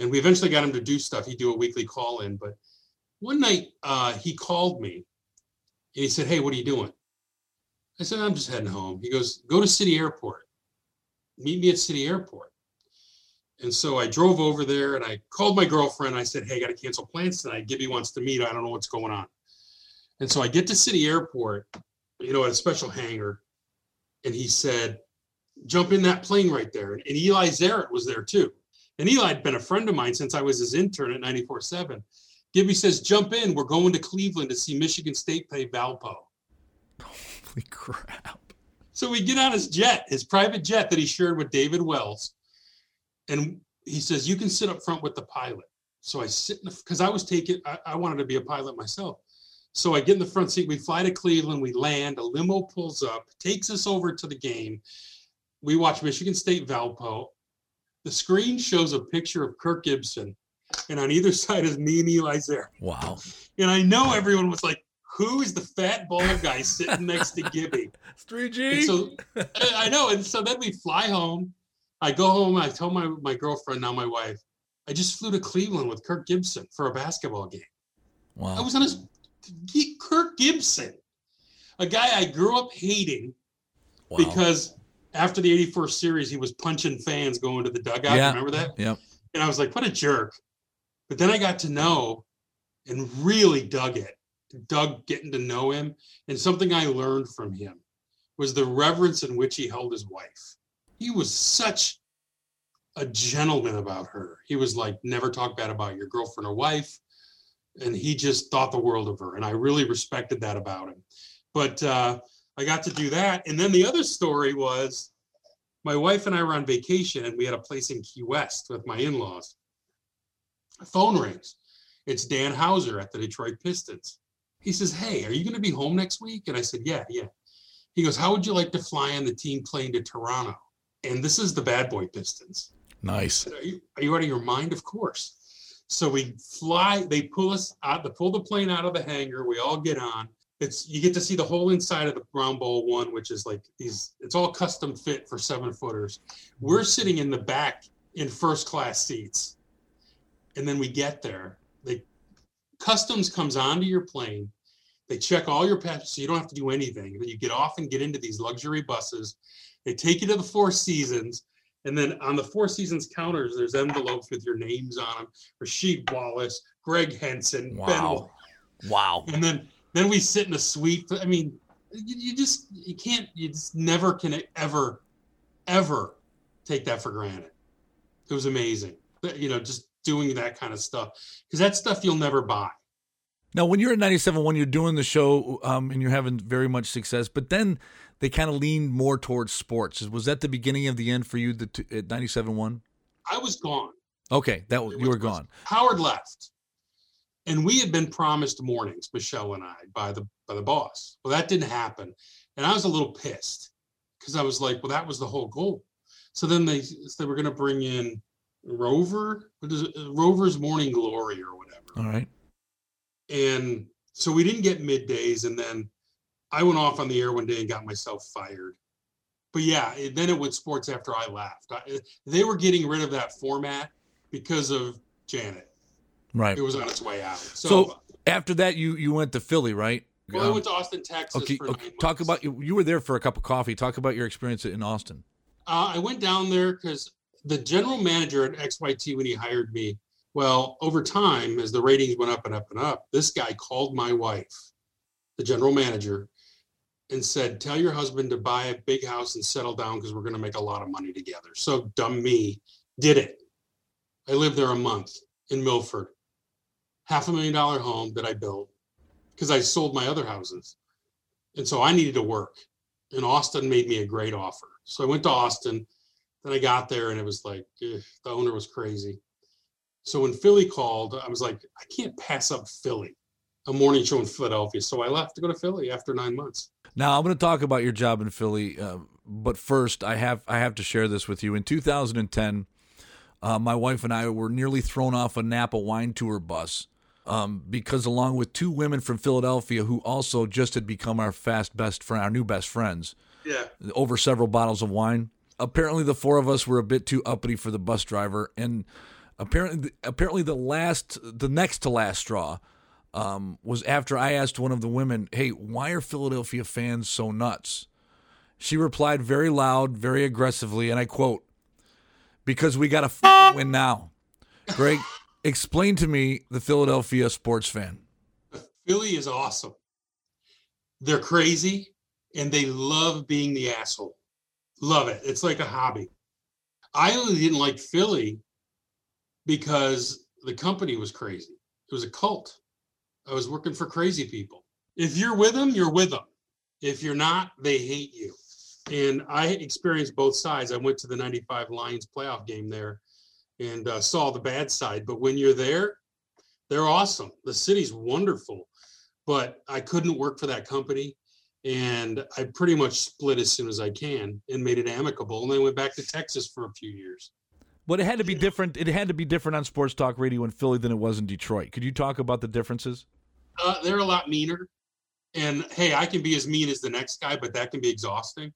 And we eventually got him to do stuff. He'd do a weekly call in, but one night he called me. And he said, hey, what are you doing? I said, I'm just heading home. He goes, go to City Airport. Meet me at City Airport. And so I drove over there and I called my girlfriend. I said, hey, I got to cancel plans tonight. Gibby wants to meet. I don't know what's going on. And so I get to City Airport, you know, at a special hangar. And he said, jump in that plane right there. And Eli Zarrett was there too. And Eli had been a friend of mine since I was his intern at 94.7. Gibby says, jump in. We're going to Cleveland to see Michigan State play Valpo. Holy crap. So we get on his jet, his private jet that he shared with David Wells. And he says, you can sit up front with the pilot. So I sit in the, because I was taking, I wanted to be a pilot myself. So I get in the front seat. We fly to Cleveland. We land. A limo pulls up, takes us over to the game. We watch Michigan State Valpo. The screen shows a picture of Kirk Gibson. And on either side is me and Eli Zarrett. Wow. And I know everyone was like, who is the fat bald guy sitting next to Gibby? It's 3G. And so, I know. And so then we fly home. I go home. I tell my girlfriend, now my wife, I just flew to Cleveland with Kirk Gibson for a basketball game. Wow. I was on his – Kirk Gibson, a guy I grew up hating because after the 81st series, he was punching fans going to the dugout. Yeah. Remember that? Yeah. And I was like, what a jerk. But then I got to know and really dug it, dug getting to know him. And something I learned from him was the reverence in which he held his wife. He was such a gentleman about her. He was like, never talk bad about your girlfriend or wife. And he just thought the world of her. And I really respected that about him. But I got to do that. And then the other story was my wife and I were on vacation and we had a place in Key West with my in-laws. Phone rings. It's Dan Hauser at the Detroit Pistons. He says, hey, are you going to be home next week? And I said, yeah. He goes, how would you like to fly on the team plane to Toronto? And this is the Bad Boy Pistons. Nice. Said, are you out of your mind? Of course. So we fly. They pull us out. They pull the plane out of the hangar. We all get on. You get to see the whole inside of the Brown Bowl one, which is like these. It's all custom fit for 7-footers. We're sitting in the back in first class seats. And then we get there. Customs comes onto your plane. They check all your passengers, so you don't have to do anything. Then you get off and get into these luxury buses. They take you to the Four Seasons. And then on the Four Seasons counters, there's envelopes with your names on them. Rasheed Wallace, Greg Henson. Wow. Ben. Wow. And then we sit in a suite. I mean, you just never can ever take that for granted. It was amazing. You know, just doing that kind of stuff, because that stuff you'll never buy. Now, when you're at 97.1, you're doing the show and you're having very much success, but then they kind of leaned more towards sports. Was that the beginning of the end for you at 97.1? I was gone. Okay, you were gone. Howard left, and we had been promised mornings, Michelle and I, by the boss. Well, that didn't happen, and I was a little pissed because I was like, well, that was the whole goal. So then they were going to bring in Rover's Morning Glory or whatever. All right. And so we didn't get middays, and then I went off on the air one day and got myself fired. But yeah, then it went sports after I left. They were getting rid of that format because of Janet. Right. It was on its way out. So after that, you went to Philly, right? Well, I went to Austin, Texas. Okay. Talk about you were there for a cup of coffee. Talk about your experience in Austin. I went down there because the general manager at XYT, when he hired me, well, over time, as the ratings went up and up and up, this guy called my wife, the general manager, and said, tell your husband to buy a big house and settle down because we're going to make a lot of money together. So dumb me did it. I lived there a month in Milford, $500,000 home that I built because I sold my other houses. And so I needed to work, and Austin made me a great offer. So I went to Austin, then I got there, and it was like, the owner was crazy. So when Philly called, I was like, I can't pass up Philly, a morning show in Philadelphia. So I left to go to Philly after 9 months. Now, I'm going to talk about your job in Philly, but first, I have to share this with you. In 2010, my wife and I were nearly thrown off a Napa wine tour bus because along with two women from Philadelphia who also just had become our new best friends, over several bottles of wine, apparently the four of us were a bit too uppity for the bus driver, and apparently the next to last straw was after I asked one of the women, hey, why are Philadelphia fans so nuts? She replied very loud, very aggressively, and I quote, because we got to win now. Greg, explain to me the Philadelphia sports fan. Philly is awesome. They're crazy, and they love being the asshole. Love it. It's like a hobby. I only didn't like Philly because the company was crazy. It was a cult. I was working for crazy people. If you're with them, you're with them. If you're not, they hate you. And I experienced both sides. I went to the 95 Lions playoff game there and saw the bad side. But when you're there, they're awesome. The city's wonderful. But I couldn't work for that company. And I pretty much split as soon as I can and made it amicable. And then went back to Texas for a few years. But it had to be different. It had to be different on sports talk radio in Philly than it was in Detroit. Could you talk about the differences? They're a lot meaner. And, hey, I can be as mean as the next guy, but that can be exhausting.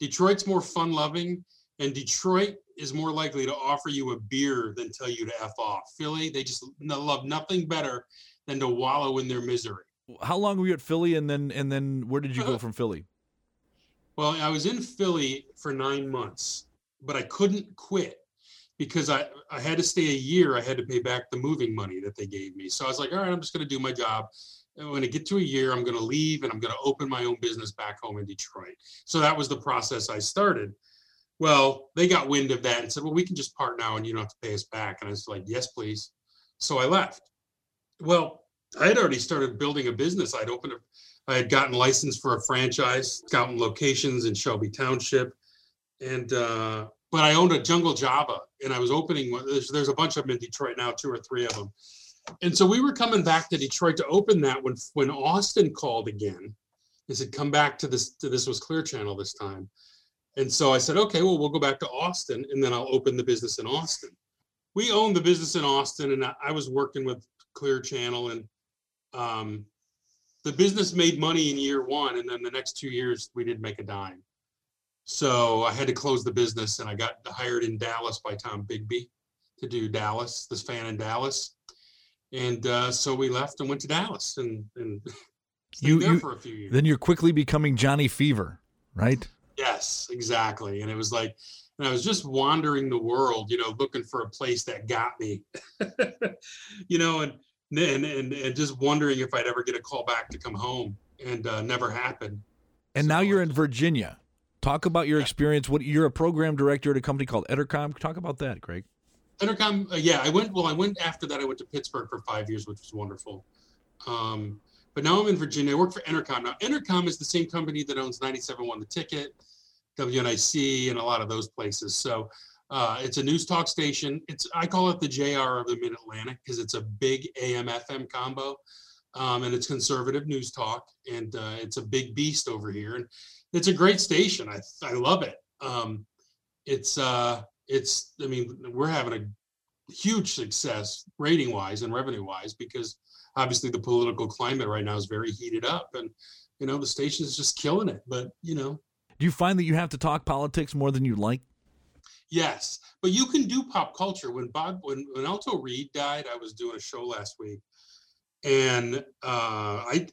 Detroit's more fun-loving, and Detroit is more likely to offer you a beer than tell you to F off. Philly, they just love nothing better than to wallow in their misery. How long were you at Philly, and then where did you go from Philly? Well, I was in Philly for 9 months, but I couldn't quit because I had to stay a year. I had to pay back the moving money that they gave me. So I was like, all right, I'm just going to do my job. And when I get to a year, I'm going to leave and I'm going to open my own business back home in Detroit. So that was the process I started. Well, they got wind of that and said, well, we can just part now and you don't have to pay us back. And I was like, yes, please. So I left. Well, I had already started building a business. I had gotten licensed for a franchise, scouting locations in Shelby Township. And, but I owned a Jungle Java and I was opening one. There's a bunch of them in Detroit now, 2 or 3 of them. And so we were coming back to Detroit to open that when Austin called again and said, come back to this. This was Clear Channel this time. And so I said, okay, well, we'll go back to Austin and then I'll open the business in Austin. We owned the business in Austin and I was working with Clear Channel and the business made money in year one. And then the next 2 years we didn't make a dime. So I had to close the business and I got hired in Dallas by Tom Bigby to do Dallas, this fan in Dallas. And so we left and went to Dallas and stayed there for a few years. Then you're quickly becoming Johnny Fever, right? Yes, exactly. And it was like, and I was just wandering the world, looking for a place that got me, and just wondering if I'd ever get a call back to come home, and never happened. And so now you're in Virginia. Talk about your experience. You're a program director at a company called Entercom. Talk about that, Greg. Entercom, I went after that. I went to Pittsburgh for 5 years, which was wonderful. But now I'm in Virginia. I work for Entercom. Now, Entercom is the same company that owns 97.1 The Ticket, WNIC, and a lot of those places. So it's a news talk station. I call it the JR of the Mid-Atlantic because it's a big AM-FM combo, and it's conservative news talk, and it's a big beast over here. And it's a great station. I love it. We're having a huge success rating wise and revenue wise, because obviously the political climate right now is very heated up and, the station is just killing it, but do you find that you have to talk politics more than you like? Yes, but you can do pop culture. When Alto Reed died, I was doing a show last week and I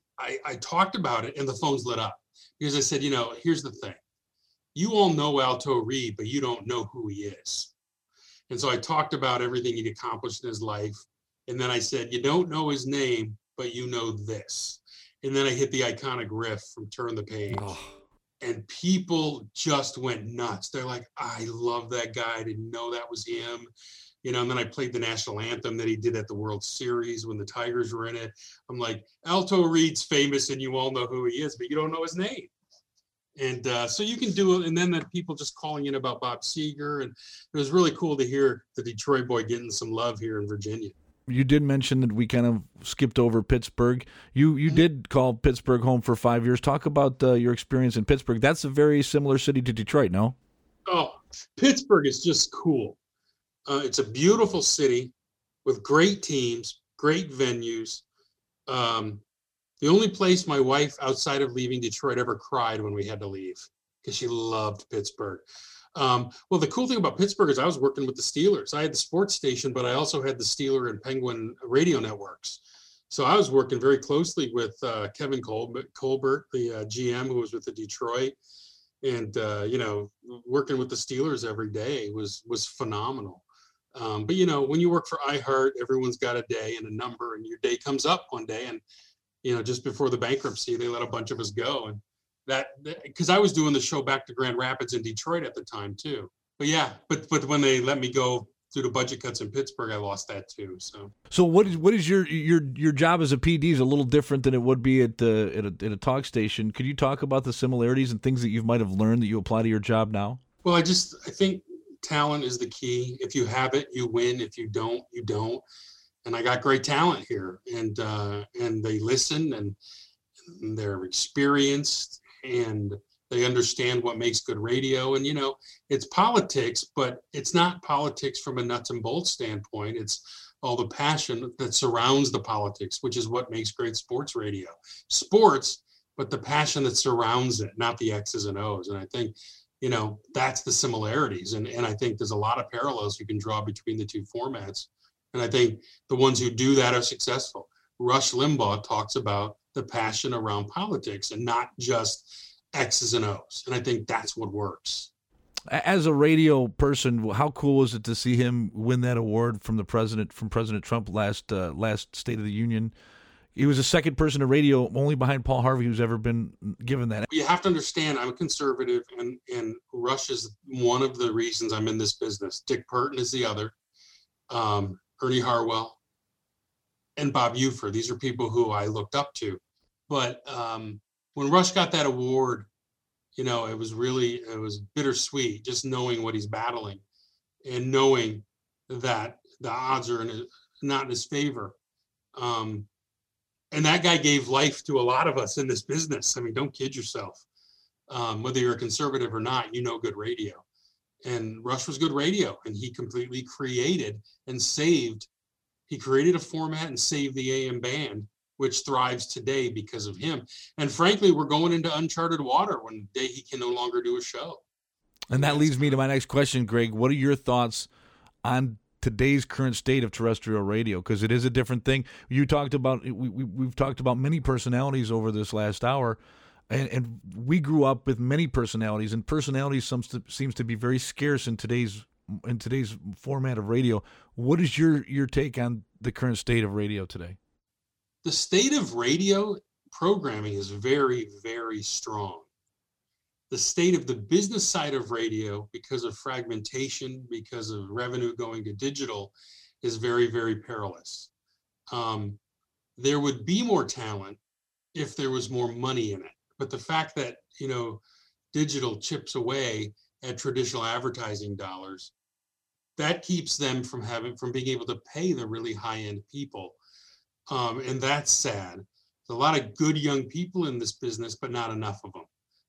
talked about it and the phones lit up because I said, here's the thing. You all know Alto Reed, but you don't know who he is. And so I talked about everything he'd accomplished in his life. And then I said, you don't know his name, but you know this. And then I hit the iconic riff from Turn the Page. Oh. And people just went nuts. They're like, I love that guy. I didn't know that was him. You know, and then I played the national anthem that he did at the World Series when the Tigers were in it. I'm like, Alto Reed's famous and you all know who he is, but you don't know his name. And so you can do it. And then the people just calling in about Bob Seger. And it was really cool to hear the Detroit boy getting some love here in Virginia. You did mention that we kind of skipped over Pittsburgh. You did call Pittsburgh home for 5 years. Talk about your experience in Pittsburgh. That's a very similar city to Detroit, no? Oh, Pittsburgh is just cool. It's a beautiful city with great teams, great venues. The only place my wife, outside of leaving Detroit, ever cried when we had to leave because she loved Pittsburgh. Well, the cool thing about Pittsburgh is I was working with the Steelers. I had the sports station, but I also had the Steeler and Penguin radio networks. So I was working very closely with Kevin Colbert, the GM who was with the Detroit. And, you know, working with the Steelers every day was phenomenal. But, you know, when you work for iHeart, everyone's got a day and a number, and your day comes up one day. And, you know, just before the bankruptcy, they let a bunch of us go. And that, because I was doing the show back to Grand Rapids in Detroit at the time, too. But, yeah, but when they let me go through the budget cuts in Pittsburgh, I lost that, too. So what is your job as a PD is a little different than it would be at a talk station. Could you talk about the similarities and things that you might have learned that you apply to your job now? Well, I think talent is the key. If you have it, you win. If you don't, you don't. And I got great talent here, and they listen, and they're experienced, and they understand what makes good radio. And, you know, it's politics, but it's not politics from a nuts and bolts standpoint. It's all the passion that surrounds the politics, which is what makes great sports radio. Sports, but the passion that surrounds it, not the X's and O's. And I think, you know, that's the similarities. And I think there's a lot of parallels you can draw between the two formats. And I think the ones who do that are successful. Rush Limbaugh talks about the passion around politics and not just X's and O's. And I think that's what works. As a radio person, how cool was it to see him win that award from President Trump last State of the Union? He was the second person in radio, only behind Paul Harvey, who's ever been given that. You have to understand, I'm a conservative, and Rush is one of the reasons I'm in this business. Dick Purton is the other. Ernie Harwell, and Bob Ufer. These are people who I looked up to. But when Rush got that award, you know, it was bittersweet, just knowing what he's battling and knowing that the odds are not in his favor. And that guy gave life to a lot of us in this business. I mean, don't kid yourself. Whether you're a conservative or not, you know good radio. And Rush was good radio, and he completely created a format and saved the AM band, which thrives today because of him. And frankly, we're going into uncharted water when the day he can no longer do a show. And that leads me to my next question, Greg. What are your thoughts on today's current state of terrestrial radio? Because it is a different thing. You talked about, we've talked about many personalities over this last hour. And we grew up with many personalities, and personality seems to be very scarce in today's format of radio. What is your take on the current state of radio today? The state of radio programming is very, very strong. The state of the business side of radio, because of fragmentation, because of revenue going to digital, is very, very perilous. There would be more talent if there was more money in it. But the fact that, you know, digital chips away at traditional advertising dollars, that keeps them from being able to pay the really high-end people. And that's sad. There's a lot of good young people in this business, but not enough of them.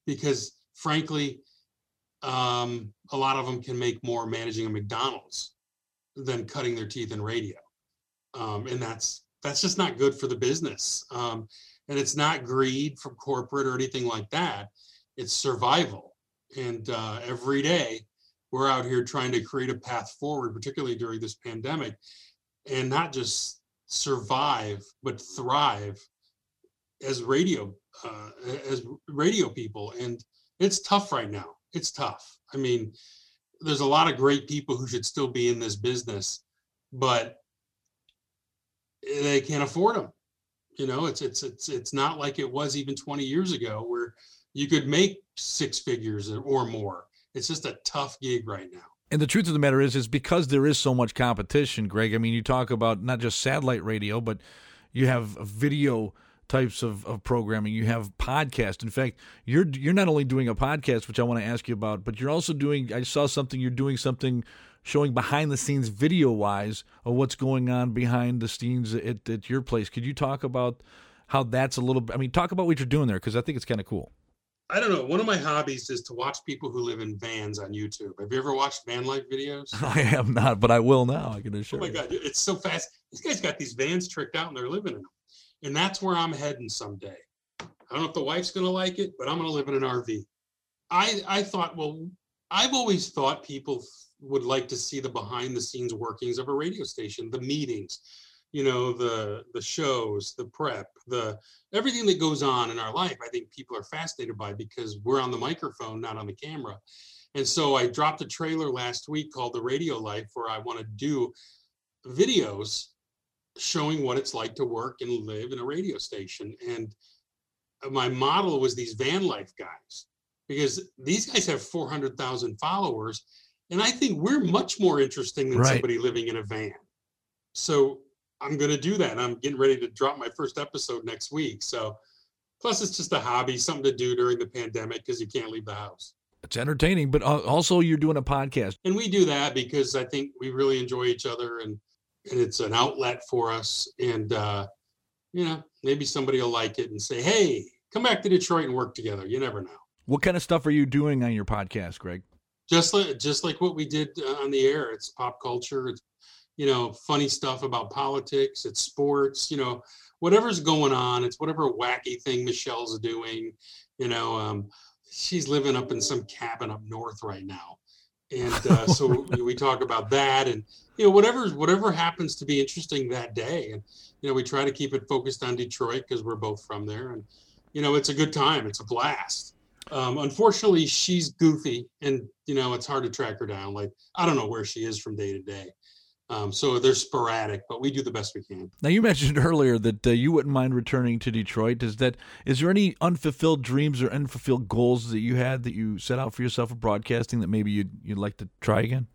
Because, frankly, a lot of them can make more managing a McDonald's than cutting their teeth in radio. And that's just not good for the business. And it's not greed from corporate or anything like that. It's survival. And every day we're out here trying to create a path forward, particularly during this pandemic, and not just survive, but thrive as radio people. And it's tough right now. It's tough. I mean, there's a lot of great people who should still be in this business, but they can't afford them. You know, it's not like it was even 20 years ago where you could make six figures or more. It's just a tough gig right now. And the truth of the matter is because there is so much competition, Greg. I mean, you talk about not just satellite radio, but you have video types of programming. You have podcast. In fact, you're not only doing a podcast, which I want to ask you about, but you're also doing, I saw something, you're doing something showing behind the scenes video wise of what's going on behind the scenes at your place. Could you talk about how that's a little, I mean, talk about what you're doing there, because I think it's kind of cool. I don't know. One of my hobbies is to watch people who live in vans on YouTube. Have you ever watched van life videos? I have not, but I will now. I can assure you. Oh my God, it's so fast. These guys got these vans tricked out and they're living in them. And that's where I'm heading someday. I don't know if the wife's going to like it, but I'm going to live in an RV. I thought, well, I've always thought people would like to see the behind the scenes workings of a radio station, the meetings, you know, the shows, the prep, the everything that goes on in our life. I think people are fascinated by because we're on the microphone, not on the camera. And so I dropped a trailer last week called The Radio Life, where I want to do videos showing what it's like to work and live in a radio station. And my model was these van life guys, because these guys have 400,000 followers. And I think we're much more interesting than somebody living in a van. So I'm going to do that. I'm getting ready to drop my first episode next week. So plus it's just a hobby, something to do during the pandemic because you can't leave the house. It's entertaining, but also you're doing a podcast. And we do that because I think we really enjoy each other and it's an outlet for us. And, you know, maybe somebody will like it and say, hey, come back to Detroit and work together. You never know. What kind of stuff are you doing on your podcast, Greg? Just like what we did on the air. It's pop culture. It's, you know, funny stuff about politics, it's sports, you know, whatever's going on, it's whatever wacky thing Michelle's doing, you know, she's living up in some cabin up north right now. And so we talk about that and, you know, whatever happens to be interesting that day. And, you know, we try to keep it focused on Detroit because we're both from there and, you know, it's a good time. It's a blast. Unfortunately she's goofy and, you know, it's hard to track her down. Like, I don't know where she is from day to day. So they're sporadic, but we do the best we can. Now, you mentioned earlier that you wouldn't mind returning to Detroit. Is there any unfulfilled dreams or unfulfilled goals that you had that you set out for yourself for broadcasting that maybe you'd like to try again?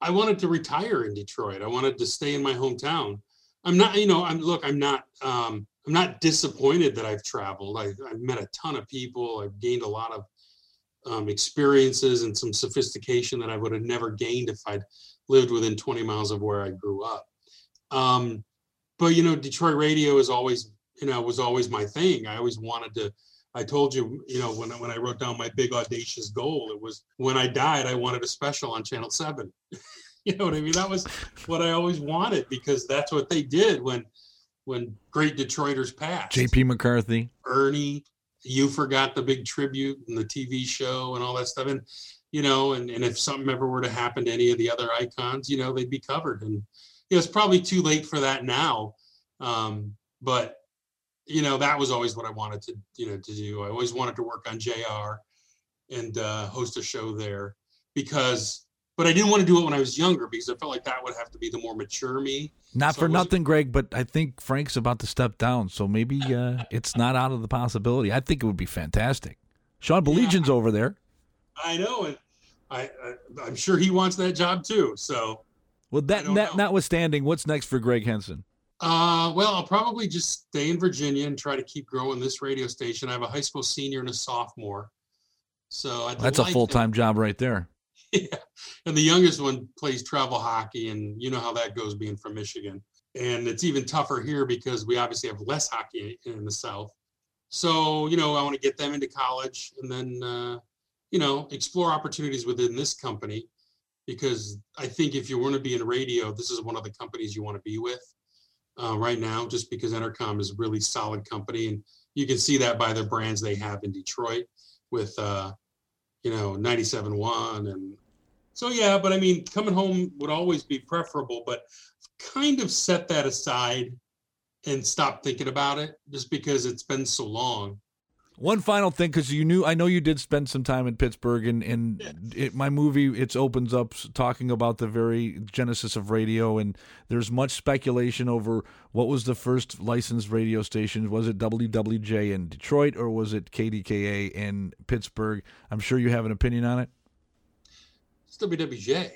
I wanted to retire in Detroit. I wanted to stay in my hometown. I'm not, you know, I'm not disappointed that I've traveled. I've met a ton of people. I've gained a lot of experiences and some sophistication that I would have never gained if I'd lived within 20 miles of where I grew up. But, you know, Detroit radio is always, you know, was always my thing. I always wanted to, I told you, you know, when I wrote down my big audacious goal, it was when I died, I wanted a special on Channel 7. You know what I mean? That was what I always wanted because that's what they did when great Detroiters passed. JP McCarthy. Ernie, you forgot the big tribute and the TV show and all that stuff. And, you know, and if something ever were to happen to any of the other icons, you know, they'd be covered. And you know, it's probably too late for that now. But, you know, that was always what I wanted to, you know, to do. I always wanted to work on JR and host a show there but I didn't want to do it when I was younger because I felt like that would have to be the more mature me. Not for nothing, Greg, but I think Frank's about to step down. So maybe it's not out of the possibility. I think it would be fantastic. Sean Belegian's over there. I know. And I'm sure he wants that job too. So, well, that notwithstanding, what's next for Greg Henson? Well, I'll probably just stay in Virginia and try to keep growing this radio station. I have a high school senior and a sophomore, so that's a full-time job right there. Yeah, and the youngest one plays travel hockey, and you know how that goes being from Michigan. And it's even tougher here because we obviously have less hockey in the South. So, you know, I want to get them into college and then, you know, explore opportunities within this company, because I think if you want to be in radio, this is one of the companies you want to be with right now, just because Entercom is a really solid company. And you can see that by the brands they have in Detroit with, you know, 97.1. And so, yeah, but I mean, coming home would always be preferable, but kind of set that aside and stop thinking about it just because it's been so long. One final thing, because I know you did spend some time in Pittsburgh, and yes. My movie, it opens up talking about the very genesis of radio, and there's much speculation over what was the first licensed radio station. Was it WWJ in Detroit, or was it KDKA in Pittsburgh? I'm sure you have an opinion on it. It's WWJ.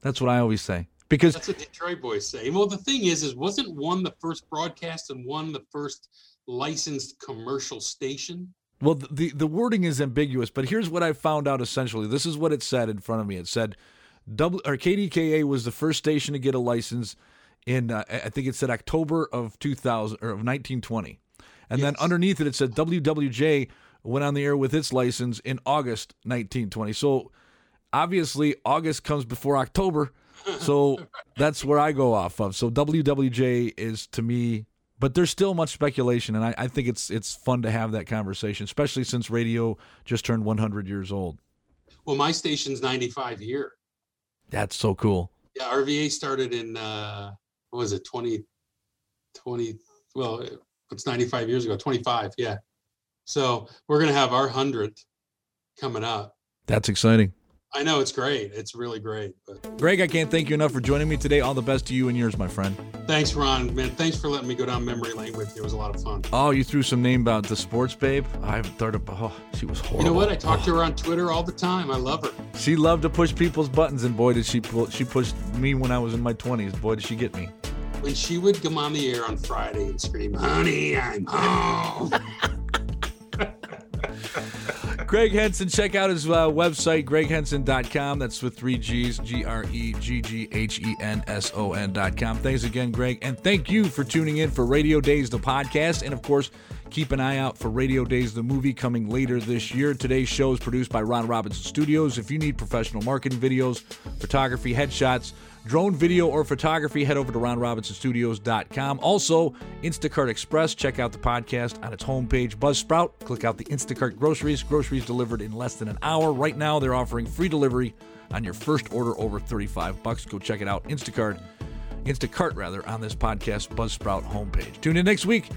That's what I always say. Because that's what Detroit boys say. Well, the thing is wasn't one the first broadcast and one the first licensed commercial station? Well, the wording is ambiguous, but here's what I found out essentially. This is what it said in front of me. It said KDKA was the first station to get a license in, I think it said October of 2000 or of 1920. And then underneath it said WWJ went on the air with its license in August 1920. So obviously August comes before October. So that's where I go off of. So WWJ is to me, but there's still much speculation, and I think it's fun to have that conversation, especially since radio just turned 100 years old. Well, my station's 95 year. That's so cool. Yeah, RVA started in, 95 years ago, 25, yeah. So we're going to have our 100th coming up. That's exciting. I know, it's great. It's really great. But... Greg, I can't thank you enough for joining me today. All the best to you and yours, my friend. Thanks, Ron. Man, thanks for letting me go down memory lane with you. It was a lot of fun. Oh, you threw some name about the sports babe. I haven't thought about. Oh, she was horrible. You know what? I talk to her on Twitter all the time. I love her. She loved to push people's buttons, and boy, did she pushed me when I was in my 20s. Boy, did she get me. When she would come on the air on Friday and scream, "Honey, I'm home." Greg Henson, check out his website, greghenson.com. That's with three G's, GREGGHENSON.com. Thanks again, Greg. And thank you for tuning in for Radio Days, the podcast. And, of course, keep an eye out for Radio Days, the movie, coming later this year. Today's show is produced by Ron Robinson Studios. If you need professional marketing videos, photography, headshots, drone video, or photography, head over to ronrobinsonstudios.com. Also, Instacart Express. Check out the podcast on its homepage, Buzzsprout. Click out the Instacart groceries. Groceries delivered in less than an hour. Right now, they're offering free delivery on your first order over $35. Go check it out, Instacart, on this podcast, Buzzsprout homepage. Tune in next week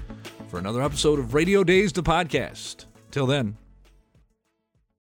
for another episode of Radio Days, the podcast. Till then.